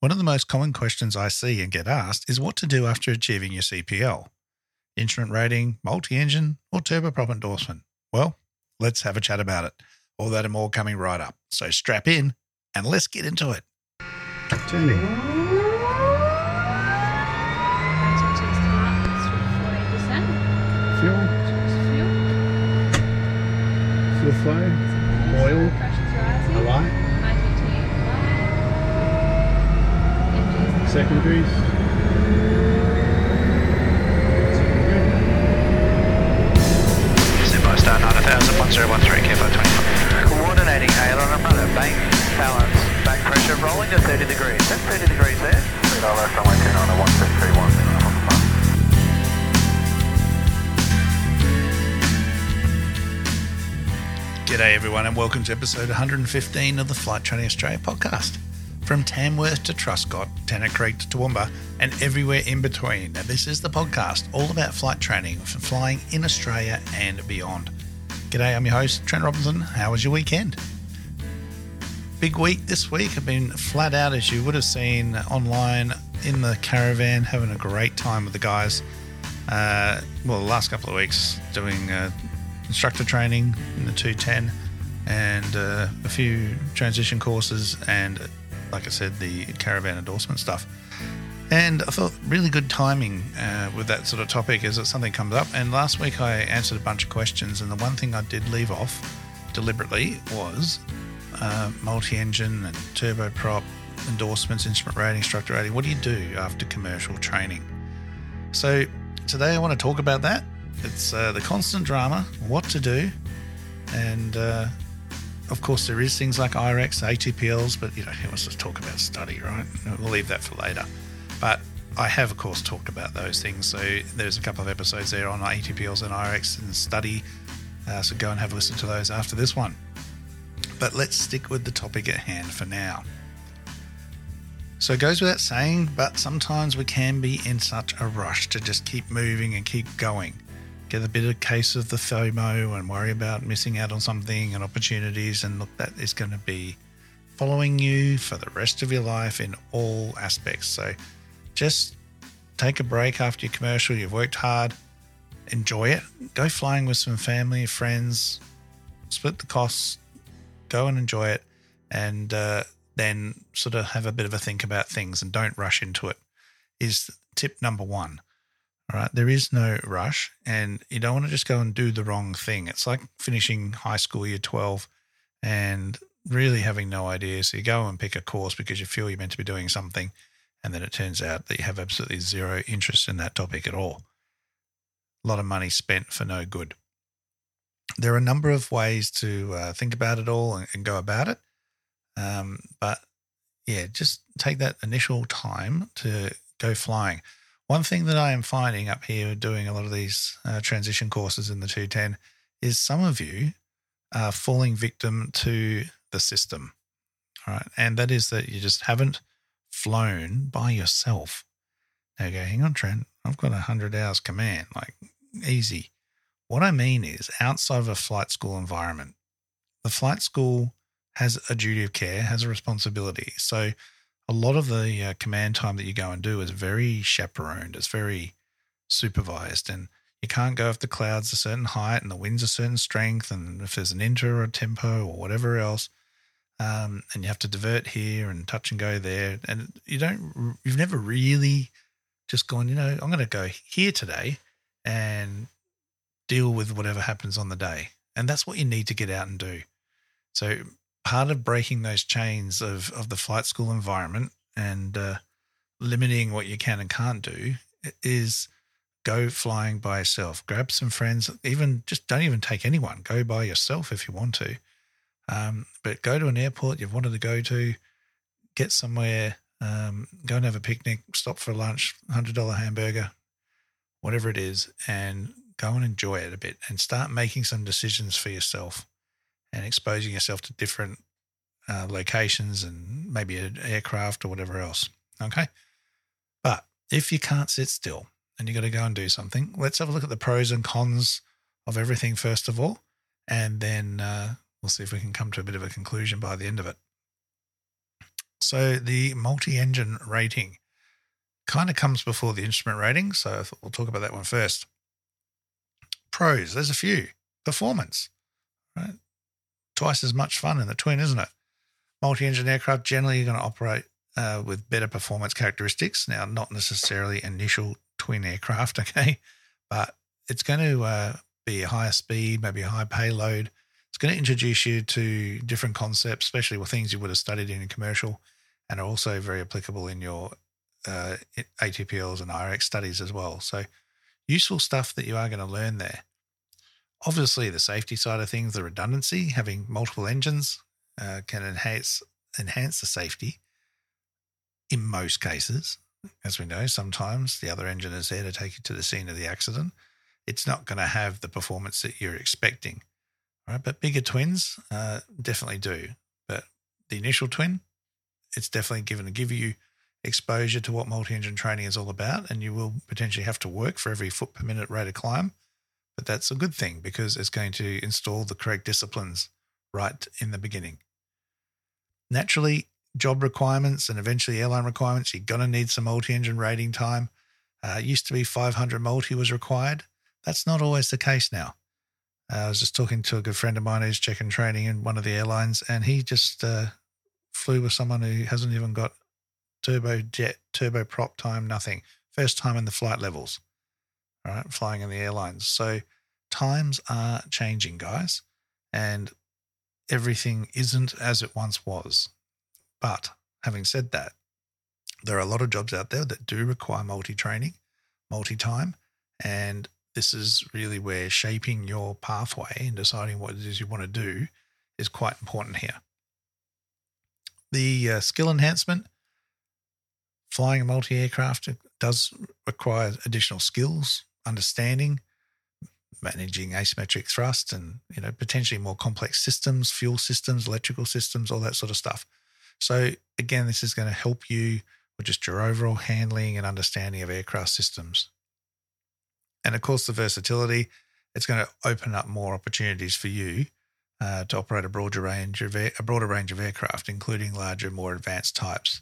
One of the most common questions I see and get asked is what to do after achieving your CPL. Instrument rating, multi-engine, or turboprop endorsement? Well, let's have a chat about it. All that and more coming right up. So strap in and let's get into it. Turning. Fuel flow. Oil. Alight. Secondaries. Zippo start 9000, 1013, Kilo 25. Coordinating aileron and rudder, bank, balance, back pressure, rolling to 30 degrees. That's 30 degrees there. $3 somewhere, 10 on a 1631. G'day everyone and welcome to episode 115 of the Flight Training Australia podcast. From Tamworth to Truscott, Tanner Creek to Toowoomba, and everywhere in between. Now, this is the podcast all about flight training for flying in Australia and beyond. G'day, I'm your host, Trent Robinson. How was your weekend? Big week this week. I've been flat out, as you would have seen online, in the caravan, having a great time with the guys. The last couple of weeks, doing instructor training in the 210 and a few transition courses and like I said, the caravan endorsement stuff. And I thought really good timing with that sort of topic as that something comes up. And last week I answered a bunch of questions, and the one thing I did leave off deliberately was multi-engine and turboprop endorsements, instrument rating, instructor rating. What do you do after commercial training? So today I want to talk about that. It's the constant drama, what to do, and of course, there is things like IREX, ATPLs, but, who wants to talk about study, right? We'll leave that for later. But I have, of course, talked about those things. So there's a couple of episodes there on ATPLs and IREX and study. So go and have a listen to those after this one. But let's stick with the topic at hand for now. So it goes without saying, but sometimes we can be in such a rush to just keep moving and keep going. Get a bit of a case of the FOMO and worry about missing out on something and opportunities. And look, that is going to be following you for the rest of your life in all aspects. So just take a break after your commercial. You've worked hard. Enjoy it. Go flying with some family, friends. Split the costs. Go and enjoy it. And then sort of have a bit of a think about things and don't rush into it is tip number one. All right, there is no rush, and you don't want to just go and do the wrong thing. It's like finishing high school year 12 and really having no idea. So you go and pick a course because you feel you're meant to be doing something, and then it turns out that you have absolutely zero interest in that topic at all. A lot of money spent for no good. There are a number of ways to think about it all and go about it, but, just take that initial time to go flying. One thing that I am finding up here doing a lot of these transition courses in the 210 is some of you are falling victim to the system, all right? And that is that you just haven't flown by yourself. Now you go, hang on, Trent, I've got 100 hours command, like easy. What I mean is outside of a flight school environment, the flight school has a duty of care, has a responsibility. So a lot of the command time that you go and do is very chaperoned. It's very supervised, and you can't go if the clouds a certain height and the wind's a certain strength and if there's an inter or tempo or whatever else, and you have to divert here and touch and go there. And you've never really just gone, I'm going to go here today and deal with whatever happens on the day. And that's what you need to get out and do. So part of breaking those chains of the flight school environment and limiting what you can and can't do is go flying by yourself. Grab some friends. Don't even take anyone. Go by yourself if you want to. But go to an airport you've wanted to go to, get somewhere, go and have a picnic, stop for lunch, $100 hamburger, whatever it is, and go and enjoy it a bit and start making some decisions for yourself. And exposing yourself to different locations and maybe an aircraft or whatever else, okay? But if you can't sit still and you've got to go and do something, let's have a look at the pros and cons of everything first of all, and then we'll see if we can come to a bit of a conclusion by the end of it. So the multi-engine rating kind of comes before the instrument rating, so I thought we'll talk about that one first. Pros, there's a few. Performance, right? Twice as much fun in the twin, isn't it? Multi-engine aircraft, generally you're going to operate with better performance characteristics. Now, not necessarily initial twin aircraft, okay, but it's going to be a higher speed, maybe a high payload. It's going to introduce you to different concepts, especially with things you would have studied in commercial, and are also very applicable in your ATPLs and IREX studies as well. So useful stuff that you are going to learn there. Obviously, the safety side of things, the redundancy, having multiple engines can enhance the safety in most cases. As we know, sometimes the other engine is there to take you to the scene of the accident. It's not going to have the performance that you're expecting, right? But bigger twins definitely do. But the initial twin, it's definitely going to give you exposure to what multi-engine training is all about, and you will potentially have to work for every foot per minute rate of climb. But that's a good thing because it's going to install the correct disciplines right in the beginning. Naturally, job requirements and eventually airline requirements, you're going to need some multi-engine rating time. It used to be 500 multi was required. That's not always the case now. I was just talking to a good friend of mine who's checking training in one of the airlines, and he just flew with someone who hasn't even got turbojet, turboprop time, nothing. First time in the flight levels, all right, flying in the airlines. So times are changing, guys, and everything isn't as it once was. But having said that, there are a lot of jobs out there that do require multi-training, multi-time, and this is really where shaping your pathway and deciding what it is you want to do is quite important here. The skill enhancement, flying a multi-aircraft does require additional skills, understanding, managing asymmetric thrust and, you know, potentially more complex systems, fuel systems, electrical systems, all that sort of stuff. So again, this is going to help you with just your overall handling and understanding of aircraft systems. And of course, the versatility, it's going to open up more opportunities for you to operate a broader range of aircraft, including larger, more advanced types.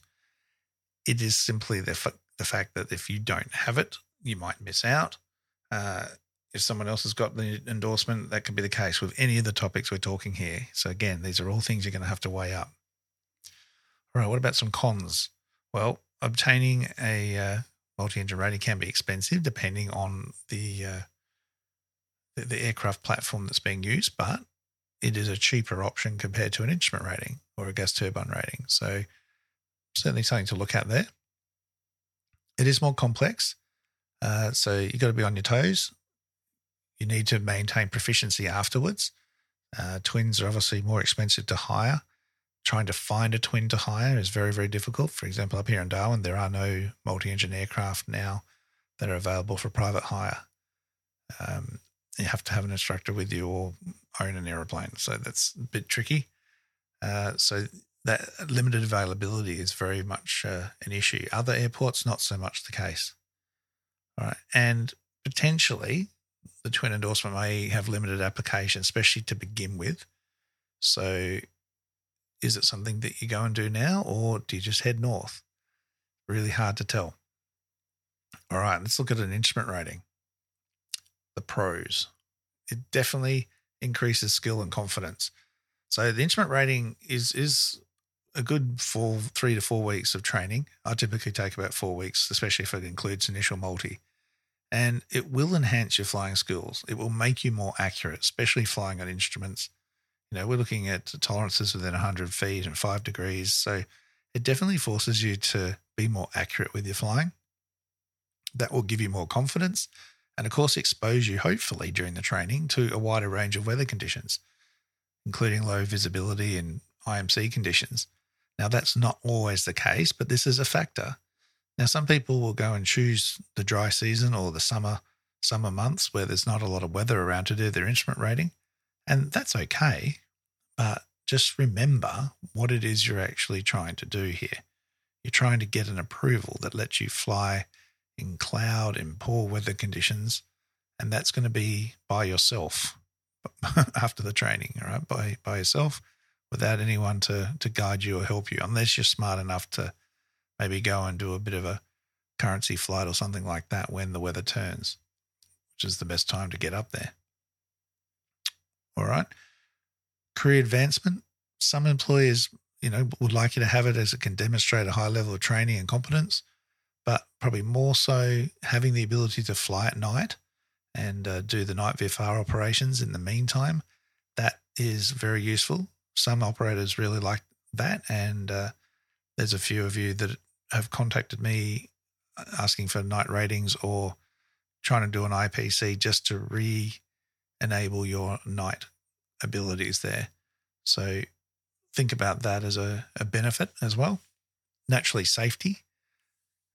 It is simply the fact that if you don't have it, you might miss out. If someone else has got the endorsement, that could be the case with any of the topics we're talking here. So again, these are all things you're going to have to weigh up. All right, what about some cons? Well, obtaining a multi-engine rating can be expensive depending on the aircraft platform that's being used, but it is a cheaper option compared to an instrument rating or a gas turbine rating. So certainly something to look at there. It is more complex, so you've got to be on your toes. You need to maintain proficiency afterwards. Twins are obviously more expensive to hire. Trying to find a twin to hire is very, very difficult. For example, up here in Darwin, there are no multi-engine aircraft now that are available for private hire. You have to have an instructor with you or own an aeroplane, so that's a bit tricky. So that limited availability is very much an issue. Other airports, not so much the case. All right, and potentially the twin endorsement may have limited application, especially to begin with. So is it something that you go and do now, or do you just head north? Really hard to tell. All right, let's look at an instrument rating. The pros. It definitely increases skill and confidence. So the instrument rating is a good 3 to 4 weeks of training. I typically take about 4 weeks, especially if it includes initial multi. And it will enhance your flying skills. It will make you more accurate, especially flying on instruments. You know, we're looking at tolerances within 100 feet and 5 degrees. So it definitely forces you to be more accurate with your flying. That will give you more confidence and, of course, expose you, hopefully, during the training to a wider range of weather conditions, including low visibility and IMC conditions. Now, that's not always the case, but this is a factor. Now, some people will go and choose the dry season or the summer months where there's not a lot of weather around to do their instrument rating, and that's okay. But just remember what it is you're actually trying to do here. You're trying to get an approval that lets you fly in cloud and poor weather conditions, and that's going to be by yourself after the training, all right, by yourself without anyone to guide you or help you, unless you're smart enough to maybe go and do a bit of a currency flight or something like that when the weather turns, which is the best time to get up there. All right. Career advancement. Some employers, you know, would like you to have it as it can demonstrate a high level of training and competence, but probably more so having the ability to fly at night and do the night VFR operations in the meantime. That is very useful. Some operators really like that, and there's a few of you that have contacted me asking for night ratings or trying to do an IPC just to re-enable your night abilities there. So think about that as a benefit as well. Naturally, safety.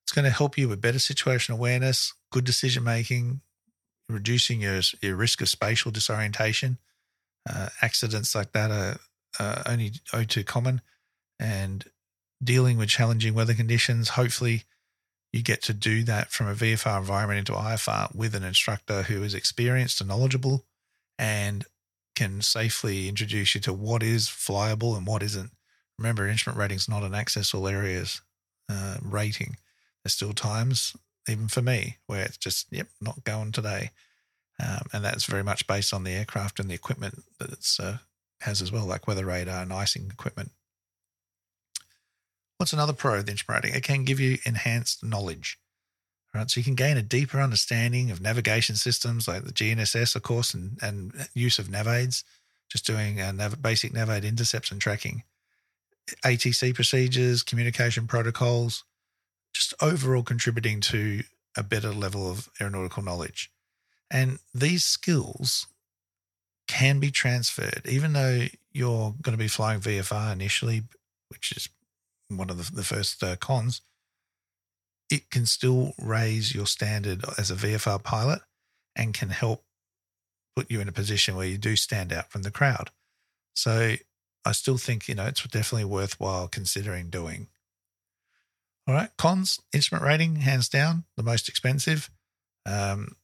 It's going to help you with better situational awareness, good decision-making, reducing your risk of spatial disorientation. Accidents like that are only too common, and dealing with challenging weather conditions. Hopefully you get to do that from a VFR environment into IFR with an instructor who is experienced and knowledgeable and can safely introduce you to what is flyable and what isn't. Remember, instrument rating is not an access all areas rating. There's still times, even for me, where it's just, yep, not going today. And that's very much based on the aircraft and the equipment that it has as well, like weather radar and icing equipment. What's another pro of the instrument rating? It can give you enhanced knowledge. All right, so you can gain a deeper understanding of navigation systems like the GNSS, of course, and use of NAVAIDs, just doing basic NAVAID intercepts and tracking, ATC procedures, communication protocols, just overall contributing to a better level of aeronautical knowledge. And these skills can be transferred, even though you're going to be flying VFR initially, which is one of the first cons. It can still raise your standard as a VFR pilot and can help put you in a position where you do stand out from the crowd. So I still think, you know, it's definitely worthwhile considering doing. All right, cons, instrument rating, hands down, the most expensive. And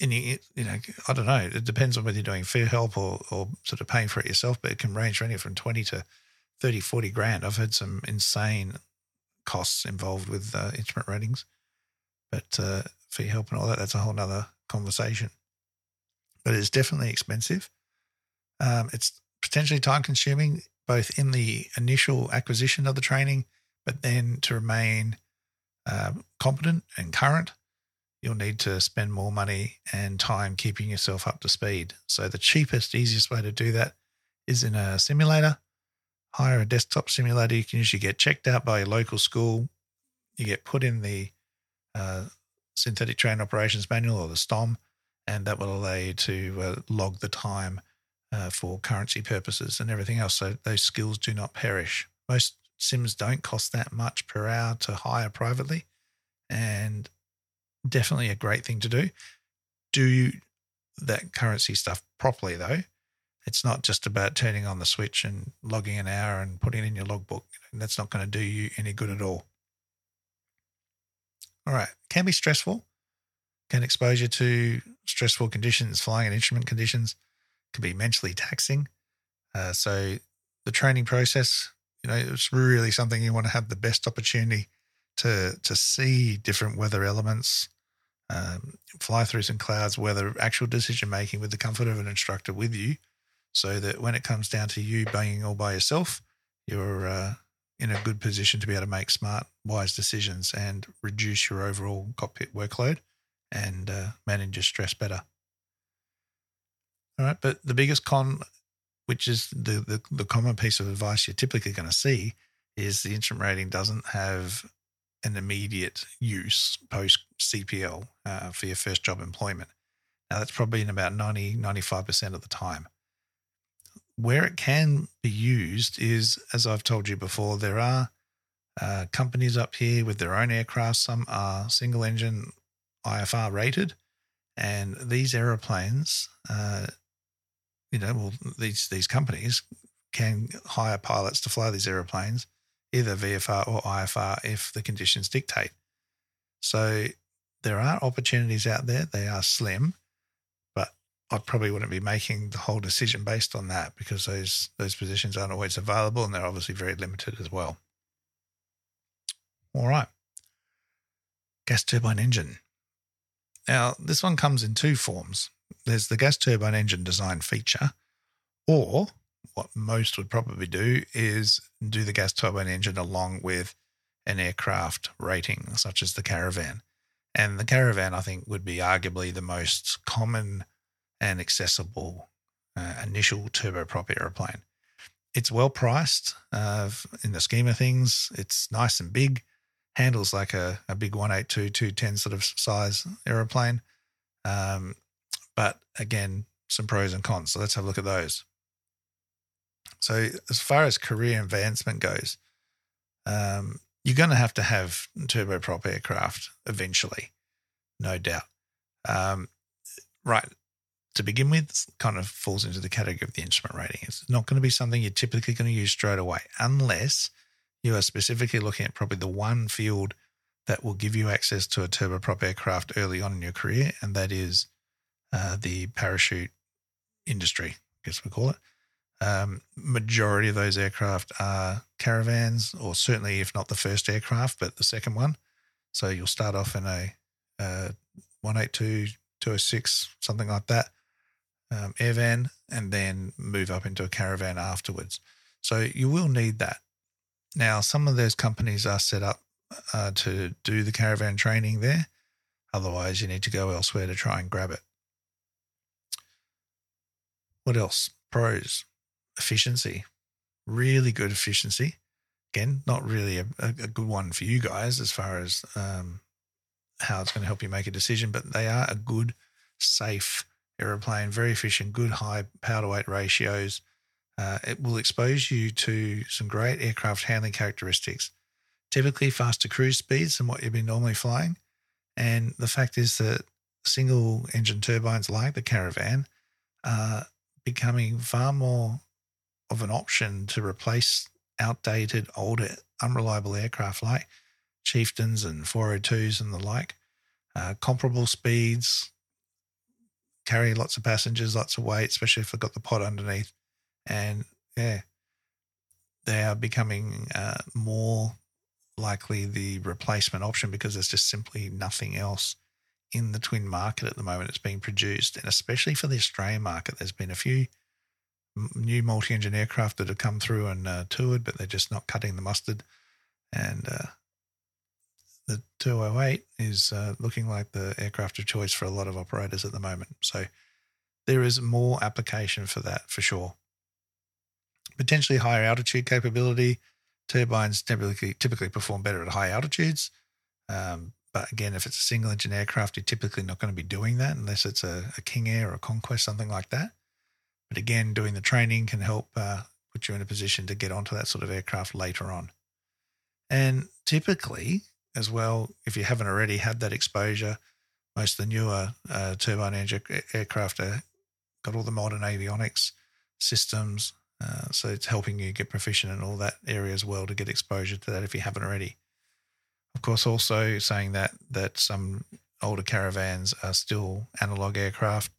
you know, I don't know, it depends on whether you're doing fair help or sort of paying for it yourself, but it can range from anywhere from 20 to 30, 40 grand. I've heard some insane costs involved with instrument ratings, but fair help and all that, that's a whole nother conversation. But it's definitely expensive. It's potentially time consuming, both in the initial acquisition of the training, but then to remain competent and current, you'll need to spend more money and time keeping yourself up to speed. So the cheapest, easiest way to do that is in a simulator. Hire a desktop simulator. You can usually get checked out by your local school. You get put in the Synthetic Terrain Operations Manual or the STOM, and that will allow you to log the time for currency purposes and everything else. So those skills do not perish. Most sims don't cost that much per hour to hire privately, and definitely a great thing to do. Do that currency stuff properly, though. It's not just about turning on the switch and logging an hour and putting it in your logbook. That's not going to do you any good at all. All right. Can be stressful. Can expose you to stressful conditions, flying in instrument conditions. Can be mentally taxing. So the training process, you know, it's really something you want to have the best opportunity to see different weather elements, fly through some clouds, weather, actual decision-making with the comfort of an instructor with you, so that when it comes down to you banging all by yourself, you're in a good position to be able to make smart, wise decisions and reduce your overall cockpit workload and manage your stress better. All right, but the biggest con, which is the common piece of advice you're typically going to see, is the instrument rating doesn't have an immediate use post CPL for your first job employment. Now, that's probably in about 90, 95% of the time. Where it can be used is, as I've told you before, there are companies up here with their own aircraft. Some are single engine IFR rated, and these aeroplanes, these companies can hire pilots to fly these aeroplanes, either VFR or IFR, if the conditions dictate. So there are opportunities out there. They are slim, but I probably wouldn't be making the whole decision based on that, because those positions aren't always available and they're obviously very limited as well. All right. Gas turbine engine. Now, this one comes in two forms. There's the gas turbine engine design feature, or what most would probably do is do the gas turbine engine along with an aircraft rating, such as the Caravan. And the Caravan, I think, would be arguably the most common and accessible initial turboprop aeroplane. It's well priced in the scheme of things. It's nice and big, handles like a big 182, 210 sort of size aeroplane. But again, some pros and cons. So let's have a look at those. So as far as career advancement goes, you're going to have turboprop aircraft eventually, no doubt. Right, to begin with, it kind of falls into the category of the instrument rating. It's not going to be something you're typically going to use straight away, unless you are specifically looking at probably the one field that will give you access to a turboprop aircraft early on in your career, and that is the parachute industry, I guess we call it. Majority of those aircraft are Caravans, or certainly if not the first aircraft, but the second one. So you'll start off in a 182, 206, something like that, airvan, and then move up into a Caravan afterwards. So you will need that. Now, some of those companies are set up to do the Caravan training there. Otherwise, you need to go elsewhere to try and grab it. What else? Pros. Efficiency, really good efficiency. Again, not really a good one for you guys as far as how it's going to help you make a decision, but they are a good, safe aeroplane, very efficient, good high power-to-weight ratios. It will expose you to some great aircraft handling characteristics, typically faster cruise speeds than what you'd be normally flying. And the fact is that single-engine turbines like the Caravan are becoming far more of an option to replace outdated, older, unreliable aircraft like Chieftains and 402s and the like. Comparable speeds, carry lots of passengers, lots of weight, especially if they've got the pod underneath. And, yeah, they are becoming more likely the replacement option, because there's just simply nothing else in the twin market at the moment that's being produced. And especially for the Australian market, there's been a few new multi-engine aircraft that have come through and toured, but they're just not cutting the mustard. And the 208 is looking like the aircraft of choice for a lot of operators at the moment. So there is more application for that for sure. Potentially higher altitude capability. Turbines typically perform better at high altitudes. But again, if it's a single-engine aircraft, you're typically not going to be doing that unless it's a King Air or a Conquest, something like that. But again, doing the training can help put you in a position to get onto that sort of aircraft later on. And typically, as well, if you haven't already had that exposure, most of the newer turbine engine aircraft have got all the modern avionics systems, so it's helping you get proficient in all that area as well, to get exposure to that if you haven't already. Of course, also saying that some older Caravans are still analog aircraft.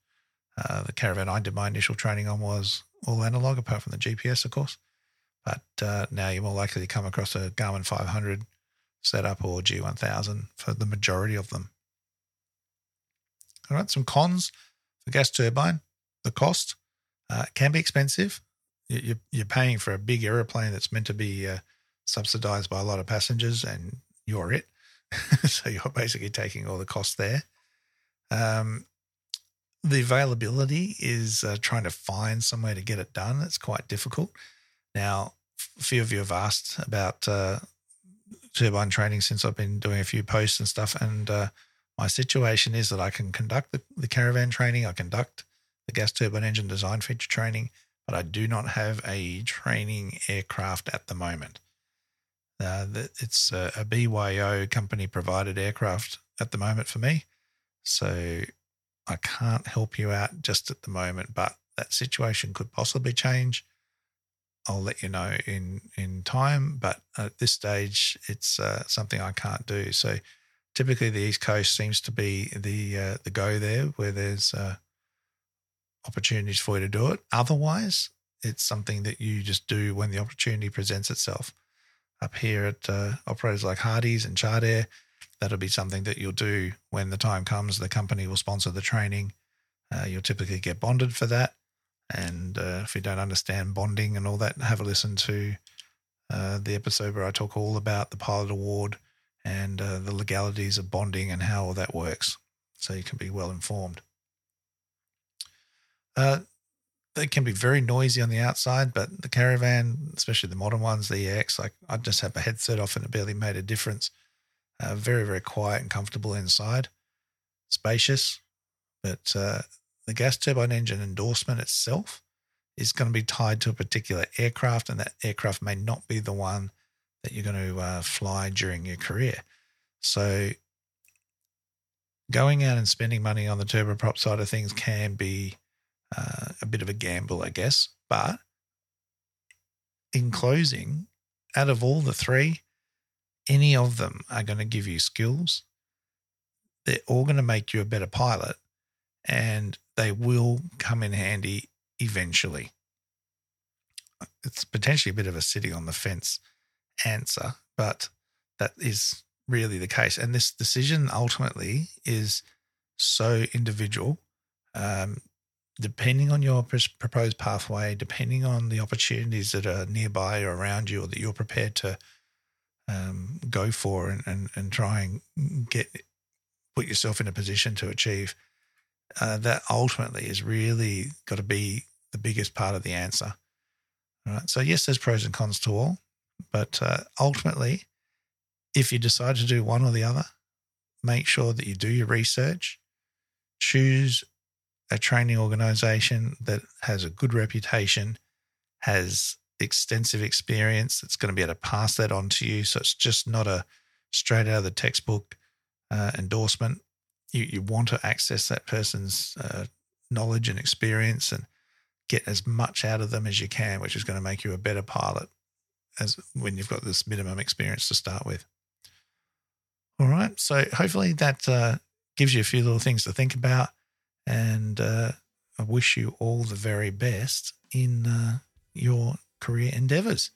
The Caravan I did my initial training on was all analog, apart from the GPS, of course. But now you're more likely to come across a Garmin 500 setup or G1000 for the majority of them. All right, some cons for gas turbine. The cost can be expensive. You're paying for a big aeroplane that's meant to be subsidised by a lot of passengers, and you're it. So you're basically taking all the costs there. The availability is trying to find somewhere to get it done. It's quite difficult. Now, a few of you have asked about turbine training since I've been doing a few posts and stuff, and my situation is that I can conduct the Caravan training, I conduct the gas turbine engine design feature training, but I do not have a training aircraft at the moment. It's a BYO company-provided aircraft at the moment for me, so I can't help you out just at the moment, but that situation could possibly change. I'll let you know in time, but at this stage, it's something I can't do. So typically the East Coast seems to be the go there, where there's opportunities for you to do it. Otherwise, it's something that you just do when the opportunity presents itself. Up here at operators like Hardy's and Chartair, that'll be something that you'll do when the time comes. The company will sponsor the training. You'll typically get bonded for that. And if you don't understand bonding and all that, have a listen to the episode where I talk all about the pilot award and the legalities of bonding and how all that works, so you can be well informed. They can be very noisy on the outside, but the Caravan, especially the modern ones, the EX, like I just had my headset off and it barely made a difference. Very, very quiet and comfortable inside. Spacious, but the gas turbine engine endorsement itself is going to be tied to a particular aircraft, and that aircraft may not be the one that you're going to fly during your career. So going out and spending money on the turboprop side of things can be a bit of a gamble, I guess. But in closing, out of all the three, any of them are going to give you skills. They're all going to make you a better pilot, and they will come in handy eventually. It's potentially a bit of a sitting on the fence answer, but that is really the case. And this decision ultimately is so individual, depending on your proposed pathway, depending on the opportunities that are nearby or around you or that you're prepared to go for and try and put yourself in a position to achieve, that ultimately is really got to be the biggest part of the answer. All right. So yes, there's pros and cons to all, but ultimately, if you decide to do one or the other, make sure that you do your research, choose a training organisation that has a good reputation, has extensive experience, that's going to be able to pass that on to you. So it's just not a straight out of the textbook endorsement. You want to access that person's knowledge and experience and get as much out of them as you can, which is going to make you a better pilot as when you've got this minimum experience to start with. All right. So hopefully that gives you a few little things to think about, and I wish you all the very best in your career endeavors.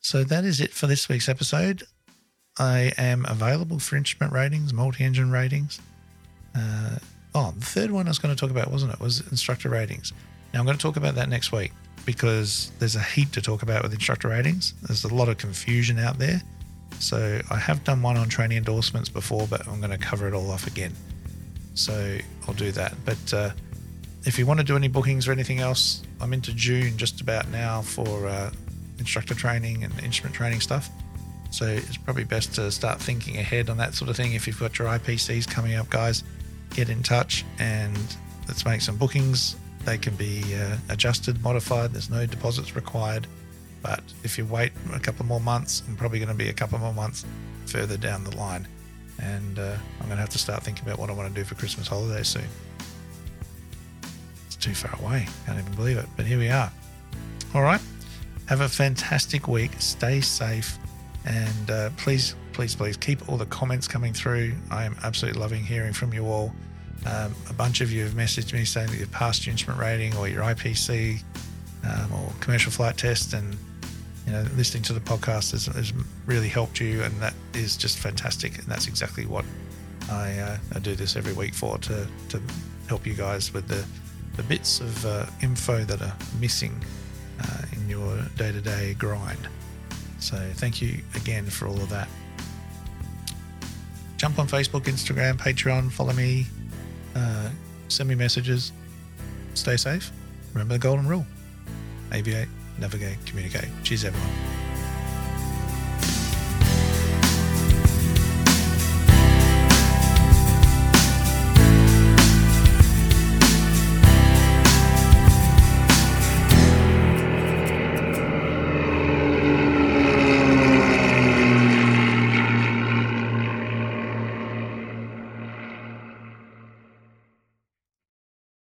So that is it for this week's episode. I am available for instrument ratings, multi-engine ratings. The third one I was going to talk about, wasn't it? Was instructor ratings. Now I'm going to talk about that next week, because there's a heap to talk about with instructor ratings. There's a lot of confusion out there. So I have done one on training endorsements before, but I'm going to cover it all off again. So I'll do that. But if you want to do any bookings or anything else, I'm into June just about now for instructor training and instrument training stuff. So it's probably best to start thinking ahead on that sort of thing. If you've got your IPCs coming up, guys, get in touch and let's make some bookings. They can be adjusted, modified. There's no deposits required. But if you wait a couple more months, I'm probably going to be a couple more months further down the line. And I'm going to have to start thinking about what I want to do for Christmas holiday soon. It's too far away. Can't even believe it. But here we are. All right. Have a fantastic week. Stay safe. And please keep all the comments coming through. I am absolutely loving hearing from you all. A bunch of you have messaged me saying that you've passed your instrument rating or your IPC or commercial flight test, and you know, listening to the podcast has really helped you, and that is just fantastic. And that's exactly what I do this every week for, to help you guys with the bits of info that are missing in your day-to-day grind. So thank you again for all of that. Jump on Facebook, Instagram, Patreon, follow me, send me messages. Stay safe. Remember the golden rule. Aviate, navigate, communicate. Cheers, everyone.